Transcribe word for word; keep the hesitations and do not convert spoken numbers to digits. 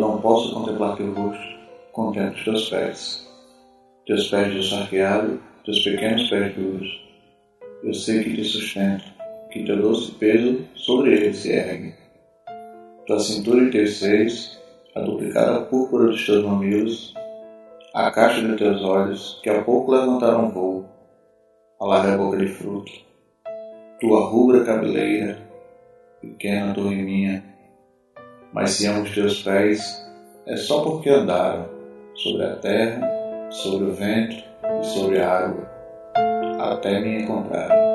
não posso contemplar teu rosto, contemplo os teus pés, teus pés de sarqueado, teus pequenos pés duros. Eu sei que te sustento, que teu doce peso sobre ele se ergue. Tua cintura e teus seios, a duplicada púrpura dos teus mamilos, a caixa dos teus olhos, que há pouco levantaram voo, a larga boca de fruto, tua rubra cabeleira, pequena torre, mas se amo os teus pés, é só porque andaram sobre a terra, sobre o vento e sobre a água, até me encontrar.